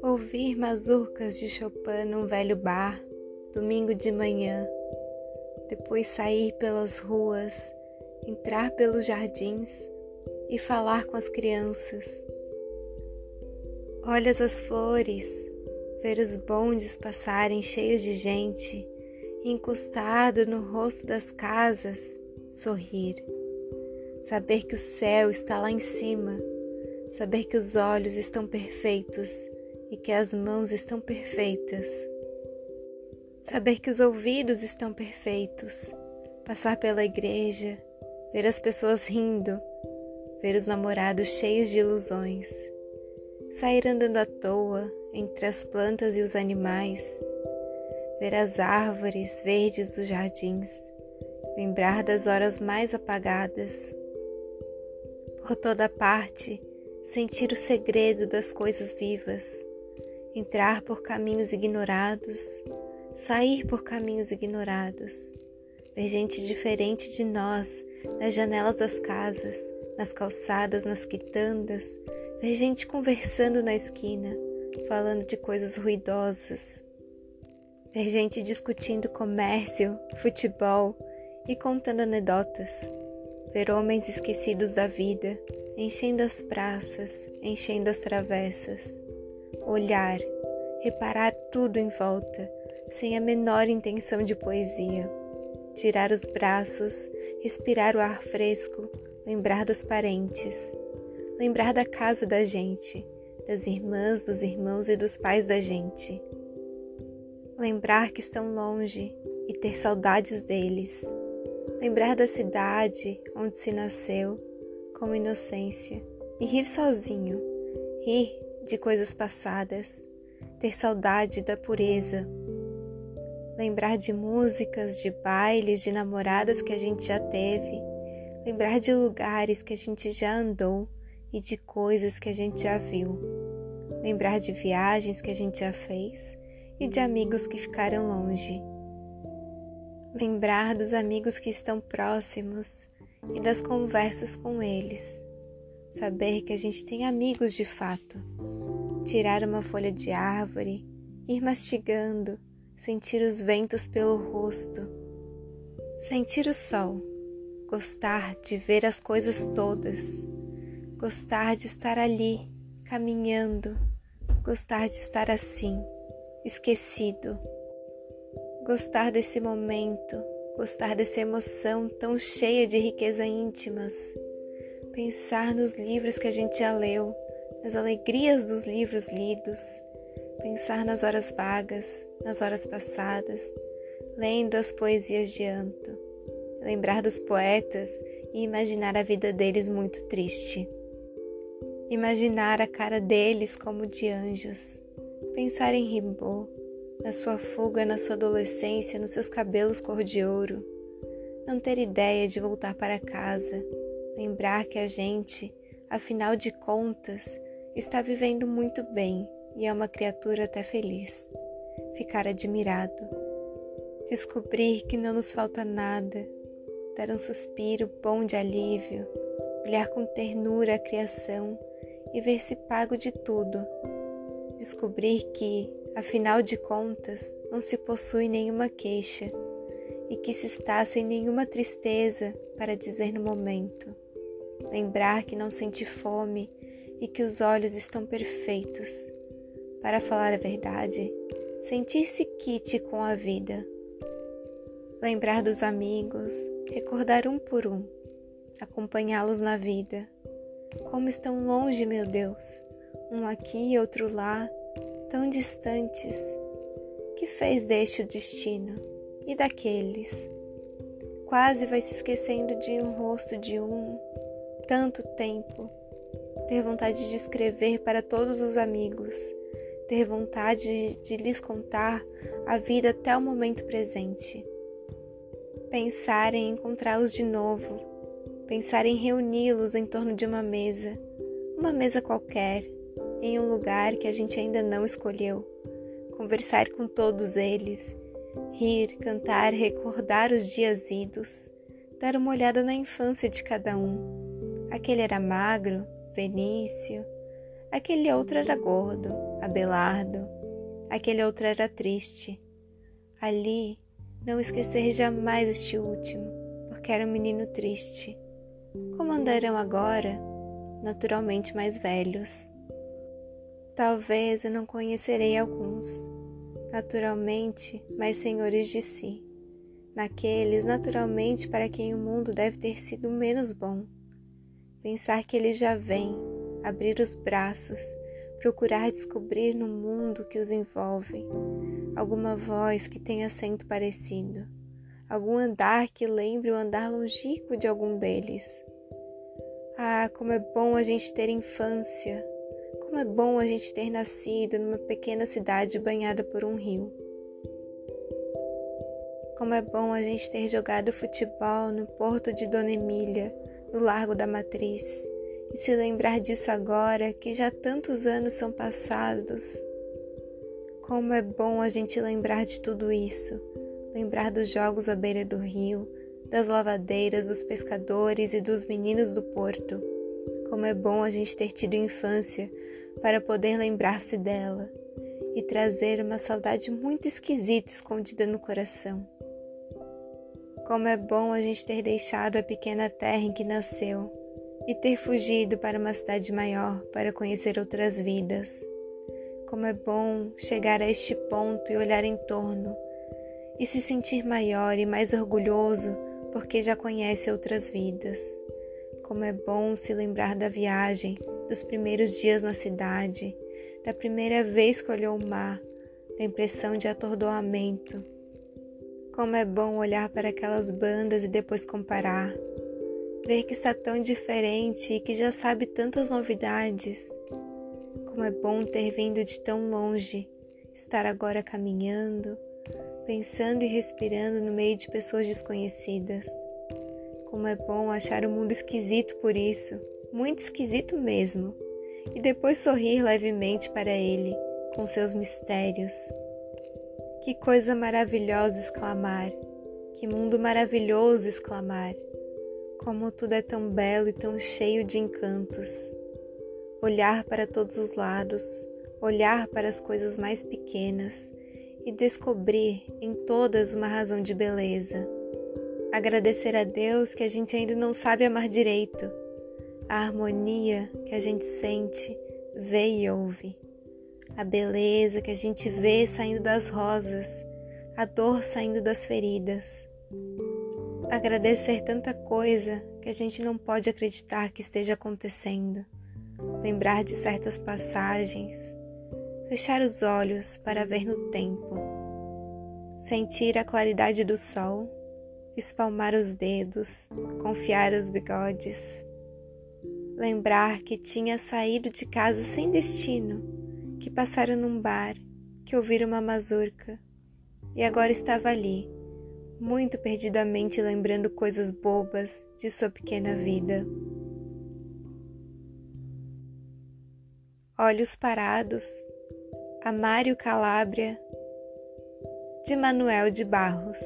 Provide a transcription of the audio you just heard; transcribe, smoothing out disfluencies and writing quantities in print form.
Ouvir mazurcas de Chopin num velho bar, domingo de manhã, depois sair pelas ruas, entrar pelos jardins e falar com as crianças. Olhas as flores, ver os bondes passarem cheios de gente, e encostado no rosto das casas, sorrir. Saber que o céu está lá em cima, saber que os olhos estão perfeitos e que as mãos estão perfeitas. Saber que os ouvidos estão perfeitos, passar pela igreja, ver as pessoas rindo, ver os namorados cheios de ilusões, sair andando à toa entre as plantas e os animais, ver as árvores verdes dos jardins, lembrar das horas mais apagadas. Por toda parte, sentir o segredo das coisas vivas, entrar por caminhos ignorados, sair por caminhos ignorados, ver gente diferente de nós nas janelas das casas, nas calçadas, nas quitandas, ver gente conversando na esquina, falando de coisas ruidosas, ver gente discutindo comércio, futebol e contando anedotas, ver homens esquecidos da vida, enchendo as praças, enchendo as travessas, olhar, reparar tudo em volta, sem a menor intenção de poesia, tirar os braços, respirar o ar fresco, lembrar dos parentes, lembrar da casa da gente, das irmãs, dos irmãos e dos pais da gente, lembrar que estão longe e ter saudades deles, lembrar da cidade onde se nasceu, como inocência, e rir sozinho, rir de coisas passadas, ter saudade da pureza, lembrar de músicas, de bailes, de namoradas que a gente já teve, lembrar de lugares que a gente já andou e de coisas que a gente já viu, lembrar de viagens que a gente já fez e de amigos que ficaram longe, lembrar dos amigos que estão próximos e das conversas com eles, saber que a gente tem amigos de fato, tirar uma folha de árvore, ir mastigando, sentir os ventos pelo rosto, sentir o sol, gostar de ver as coisas todas, gostar de estar ali, caminhando, gostar de estar assim, esquecido, gostar desse momento, gostar dessa emoção tão cheia de riqueza íntimas, pensar nos livros que a gente já leu, nas alegrias dos livros lidos, pensar nas horas vagas, nas horas passadas, lendo as poesias de Anto, lembrar dos poetas e imaginar a vida deles muito triste, imaginar a cara deles como de anjos, pensar em Rimbaud, na sua fuga, na sua adolescência, nos seus cabelos cor de ouro, não ter ideia de voltar para casa, lembrar que a gente, afinal de contas, está vivendo muito bem e é uma criatura até feliz, ficar admirado, descobrir que não nos falta nada, dar um suspiro bom de alívio, olhar com ternura a criação e ver-se pago de tudo, descobrir que, afinal de contas, não se possui nenhuma queixa e que se está sem nenhuma tristeza para dizer no momento. Lembrar que não sente fome e que os olhos estão perfeitos. Para falar a verdade, sentir-se quite com a vida. Lembrar dos amigos, recordar um por um, acompanhá-los na vida. Como estão longe, meu Deus, um aqui e outro lá, tão distantes, que fez deste o destino e daqueles. Quase vai se esquecendo de um rosto de um, tanto tempo, ter vontade de escrever para todos os amigos, ter vontade de lhes contar a vida até o momento presente, pensar em encontrá-los de novo, pensar em reuni-los em torno de uma mesa qualquer, em um lugar que a gente ainda não escolheu, conversar com todos eles, rir, cantar, recordar os dias idos, dar uma olhada na infância de cada um. Aquele era magro, Venício. Aquele outro era gordo, Abelardo. Aquele outro era triste. Ali, não esquecer jamais este último, porque era um menino triste. Como andarão agora? Naturalmente mais velhos. Talvez eu não conhecerei alguns, naturalmente mais senhores de si, naqueles naturalmente para quem o mundo deve ter sido menos bom. Pensar que ele já vem, abrir os braços, procurar descobrir no mundo que os envolve, alguma voz que tenha acento parecido, algum andar que lembre o andar longínquo de algum deles. Ah, como é bom a gente ter infância! Como é bom a gente ter nascido numa pequena cidade banhada por um rio. Como é bom a gente ter jogado futebol no porto de Dona Emília, no Largo da Matriz, e se lembrar disso agora que já tantos anos são passados. Como é bom a gente lembrar de tudo isso, lembrar dos jogos à beira do rio, das lavadeiras, dos pescadores e dos meninos do porto. Como é bom a gente ter tido infância para poder lembrar-se dela e trazer uma saudade muito esquisita escondida no coração. Como é bom a gente ter deixado a pequena terra em que nasceu e ter fugido para uma cidade maior para conhecer outras vidas. Como é bom chegar a este ponto e olhar em torno e se sentir maior e mais orgulhoso porque já conhece outras vidas. Como é bom se lembrar da viagem, dos primeiros dias na cidade, da primeira vez que olhou o mar, da impressão de atordoamento. Como é bom olhar para aquelas bandas e depois comparar, ver que está tão diferente e que já sabe tantas novidades. Como é bom ter vindo de tão longe, estar agora caminhando, pensando e respirando no meio de pessoas desconhecidas. Como é bom achar o mundo esquisito por isso, muito esquisito mesmo, e depois sorrir levemente para ele, com seus mistérios. Que coisa maravilhosa exclamar! Que mundo maravilhoso exclamar! Como tudo é tão belo e tão cheio de encantos! Olhar para todos os lados, olhar para as coisas mais pequenas e descobrir em todas uma razão de beleza. Agradecer a Deus que a gente ainda não sabe amar direito. A harmonia que a gente sente, vê e ouve. A beleza que a gente vê saindo das rosas. A dor saindo das feridas. Agradecer tanta coisa que a gente não pode acreditar que esteja acontecendo. Lembrar de certas passagens. Fechar os olhos para ver no tempo. Sentir a claridade do sol. Espalmar os dedos, confiar os bigodes. Lembrar que tinha saído de casa sem destino, que passaram num bar, que ouviram uma mazurca. E agora estava ali, muito perdidamente lembrando coisas bobas de sua pequena vida. Olhos Parados, Amário Calabria, de Manuel de Barros.